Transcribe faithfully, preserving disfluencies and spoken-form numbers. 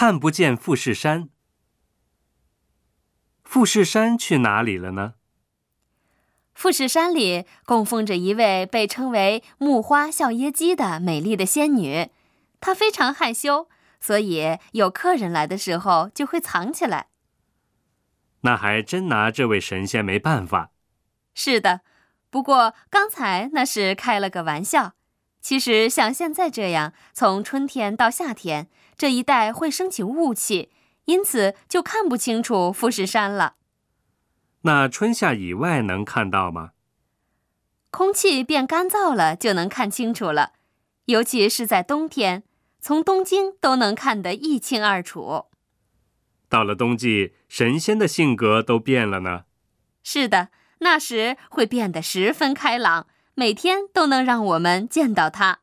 看不见富士山。富士山去哪里了呢？富士山里供奉着一位被称为木花笑耶姬的美丽的仙女，她非常害羞，所以有客人来的时候就会藏起来。那还真拿这位神仙没办法。是的，不过刚才那是开了个玩笑。其实像现在这样，从春天到夏天，这一带会升起雾气，因此就看不清楚富士山了。那春夏以外能看到吗？空气变干燥了就能看清楚了，尤其是在冬天，从东京都能看得一清二楚。到了冬季，神仙的性格都变了呢。是的，那时会变得十分开朗，每天都能让我们见到他。